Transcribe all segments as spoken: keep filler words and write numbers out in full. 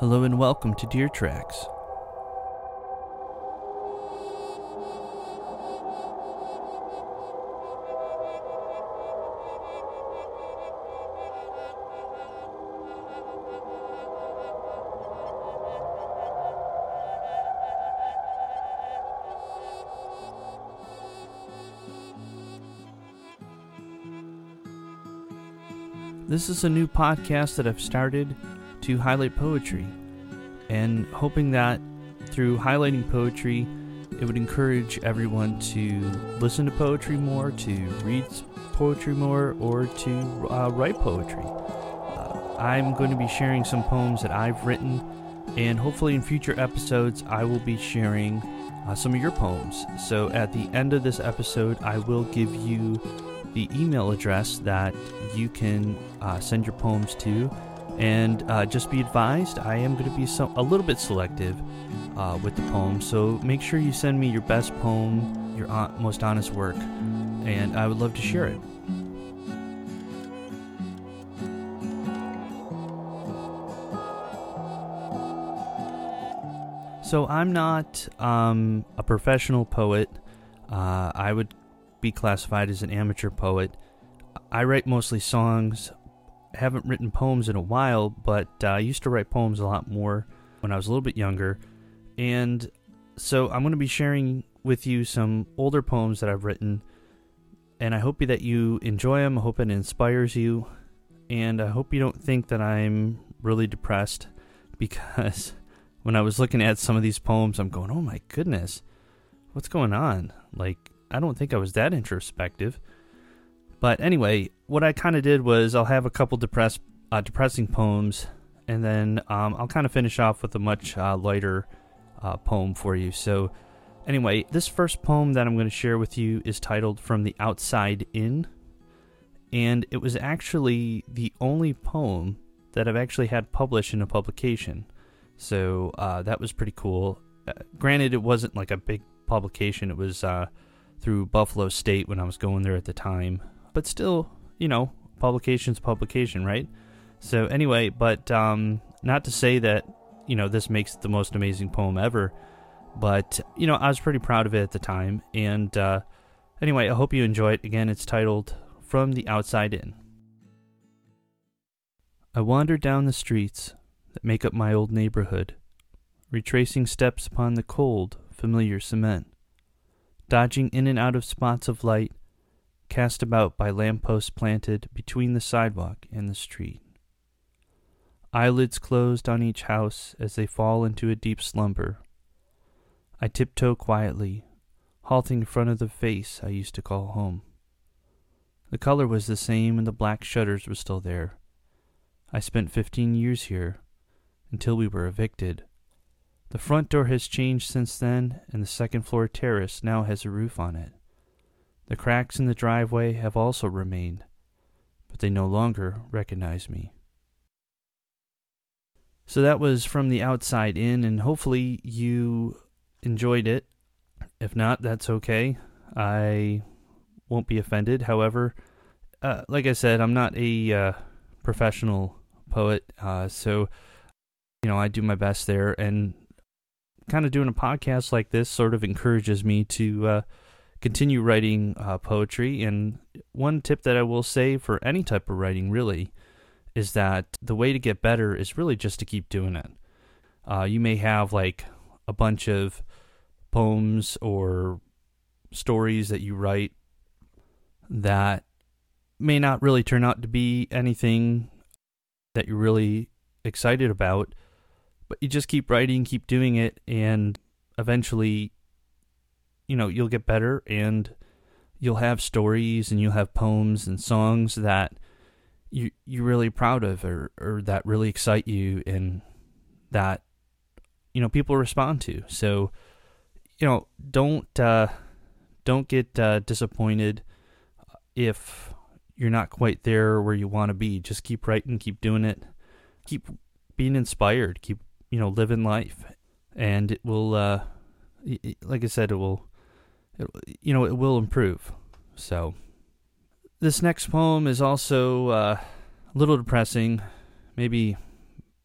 Hello and welcome to Deer Tracks. This is a new podcast that I've started to highlight poetry, and hoping that through highlighting poetry, it would encourage everyone to listen to poetry more, to read poetry more, or to uh, write poetry. Uh, I'm going to be sharing some poems that I've written, and hopefully in future episodes, I will be sharing uh, some of your poems. So at the end of this episode, I will give you the email address that you can uh, send your poems to. And uh, just be advised, I am going to be so, a little bit selective uh, with the poem, so make sure you send me your best poem, your on- most honest work, and I would love to share it. So I'm not um, a professional poet. Uh, I would be classified as an amateur poet. I write mostly songs. Haven't written poems in a while, but uh, I used to write poems a lot more when I was a little bit younger. And so I'm going to be sharing with you some older poems that I've written, and I hope that you enjoy them. I hope it inspires you, and I hope you don't think that I'm really depressed, because when I was looking at some of these poems, I'm going, oh my goodness, what's going on? Like, I don't think I was that introspective. But anyway, what I kind of did was I'll have a couple depressed, uh, depressing poems, and then um, I'll kind of finish off with a much uh, lighter uh, poem for you. So anyway, this first poem that I'm going to share with you is titled From the Outside In, and it was actually the only poem that I've actually had published in a publication. So uh, that was pretty cool. Uh, granted, it wasn't like a big publication. It was uh, through Buffalo State when I was going there at the time. But still, you know, publication's publication, right? So anyway, but um, not to say that, you know, this makes the most amazing poem ever, but, you know, I was pretty proud of it at the time. And uh, anyway, I hope you enjoy it. Again, it's titled From the Outside In. I wander down the streets that make up my old neighborhood, retracing steps upon the cold, familiar cement, dodging in and out of spots of light cast about by lampposts planted between the sidewalk and the street. Eyelids closed on each house as they fall into a deep slumber. I tiptoe quietly, halting in front of the face I used to call home. The color was the same and the black shutters were still there. I spent fifteen years here, until we were evicted. The front door has changed since then, and the second floor terrace now has a roof on it. The cracks in the driveway have also remained, but they no longer recognize me. So that was From the Outside In, and hopefully you enjoyed it. If not, that's okay. I won't be offended. However, uh, like I said, I'm not a uh, professional poet, uh, so you know I do my best there. And kind of doing a podcast like this sort of encourages me to Uh, continue writing uh, poetry. And one tip that I will say for any type of writing, really, is that the way to get better is really just to keep doing it. Uh, you may have like a bunch of poems or stories that you write that may not really turn out to be anything that you're really excited about, but you just keep writing, keep doing it, and eventually you know, you'll get better, and you'll have stories, and you'll have poems and songs that you, you're really proud of, or, or that really excite you, and that, you know, people respond to. So, you know, don't uh, don't get uh, disappointed if you're not quite there where you want to be. Just keep writing, keep doing it, keep being inspired, keep, you know, living life, and it will, uh, like I said, it will, you know, it will improve. So this next poem is also uh, a little depressing, maybe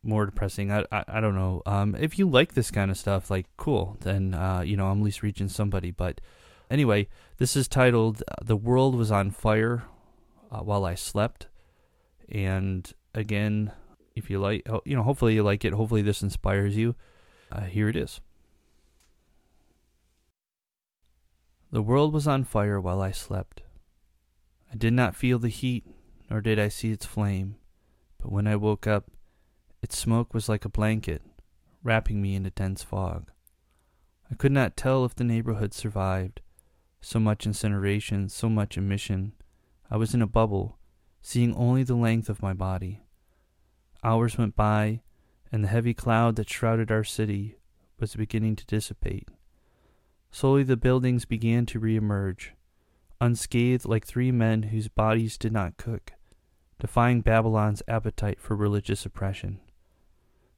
more depressing. I, I, I don't know. Um, if you like this kind of stuff, like, cool, then, uh, you know, I'm at least reaching somebody. But anyway, this is titled The World Was on Fire uh, While I Slept. And again, if you like, you know, hopefully you like it. Hopefully this inspires you. Uh, here it is. The world was on fire while I slept. I did not feel the heat, nor did I see its flame. But when I woke up, its smoke was like a blanket, wrapping me in a dense fog. I could not tell if the neighborhood survived. So much incineration, so much emission. I was in a bubble, seeing only the length of my body. Hours went by, and the heavy cloud that shrouded our city was beginning to dissipate. Slowly the buildings began to reemerge, unscathed like three men whose bodies did not cook, defying Babylon's appetite for religious oppression.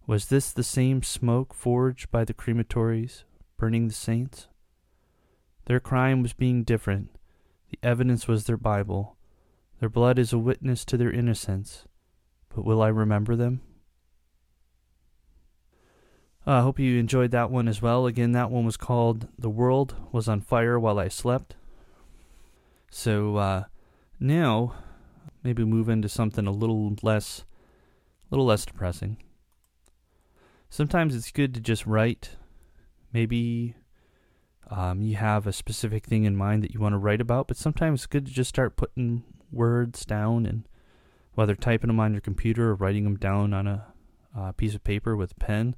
Was this the same smoke forged by the crematories, burning the saints? Their crime was being different. The evidence was their Bible. Their blood is a witness to their innocence. But will I remember them? I uh, hope you enjoyed that one as well. Again, that one was called The World Was on Fire While I Slept. So uh, now, maybe move into something a little less, little less depressing. Sometimes it's good to just write. Maybe um, you have a specific thing in mind that you want to write about, but sometimes it's good to just start putting words down, and whether typing them on your computer or writing them down on a uh, piece of paper with a pen,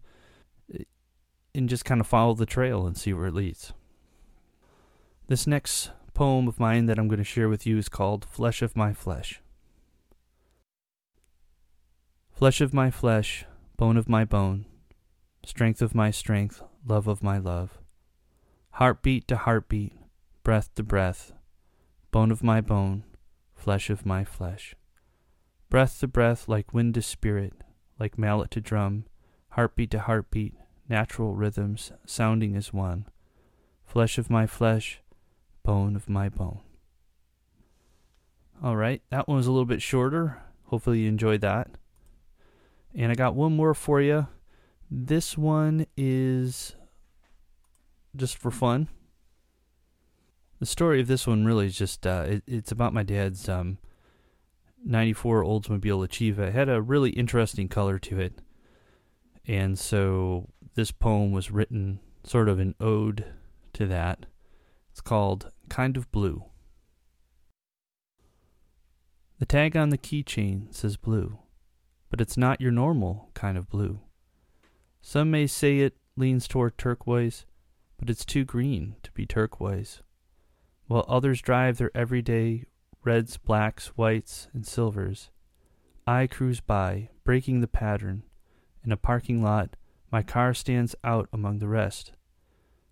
and just kind of follow the trail and see where it leads. This next poem of mine that I'm going to share with you is called Flesh of My Flesh. Flesh of my flesh, bone of my bone, strength of my strength, love of my love, heartbeat to heartbeat, breath to breath, bone of my bone, flesh of my flesh, breath to breath, like wind to spirit, like mallet to drum, heartbeat to heartbeat, natural rhythms, sounding as one. Flesh of my flesh, bone of my bone. All right, that one was a little bit shorter. Hopefully you enjoyed that. And I got one more for you. This one is just for fun. The story of this one really is just, uh, it, it's about my dad's um, ninety-four Oldsmobile Achieva. It had a really interesting color to it. And so this poem was written sort of an ode to that. It's called Kind of Blue. The tag on the keychain says blue, but it's not your normal kind of blue. Some may say it leans toward turquoise, but it's too green to be turquoise, while others drive their everyday reds, blacks, whites, and silvers. I cruise by, breaking the pattern. In a parking lot, my car stands out among the rest.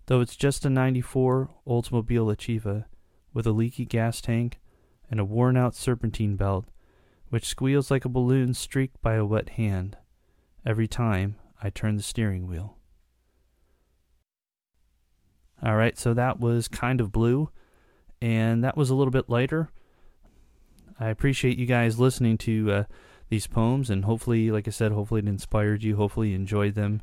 Though it's just a ninety-four Oldsmobile Achieva with a leaky gas tank and a worn-out serpentine belt, which squeals like a balloon streaked by a wet hand every time I turn the steering wheel. All right, so that was Kind of Blue, and that was a little bit lighter. I appreciate you guys listening to Uh, these poems, and hopefully, like I said, hopefully it inspired you, hopefully you enjoyed them.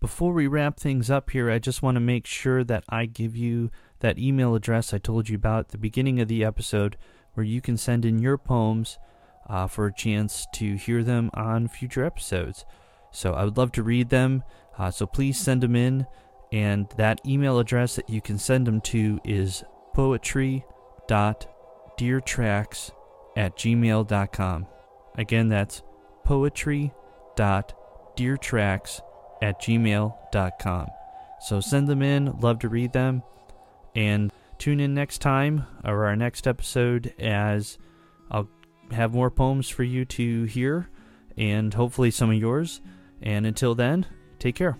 Before we wrap things up here, I just want to make sure that I give you that email address I told you about at the beginning of the episode, where you can send in your poems uh, for a chance to hear them on future episodes. So I would love to read them, uh, so please send them in, and that email address that you can send them to is poetry dot deer tracks dot com at gmail dot com. Again, that's poetry dot deer tracks at gmail dot com. So send them in. Love to read them. And tune in next time, or our next episode, as I'll have more poems for you to hear, and hopefully some of yours. And until then, take care.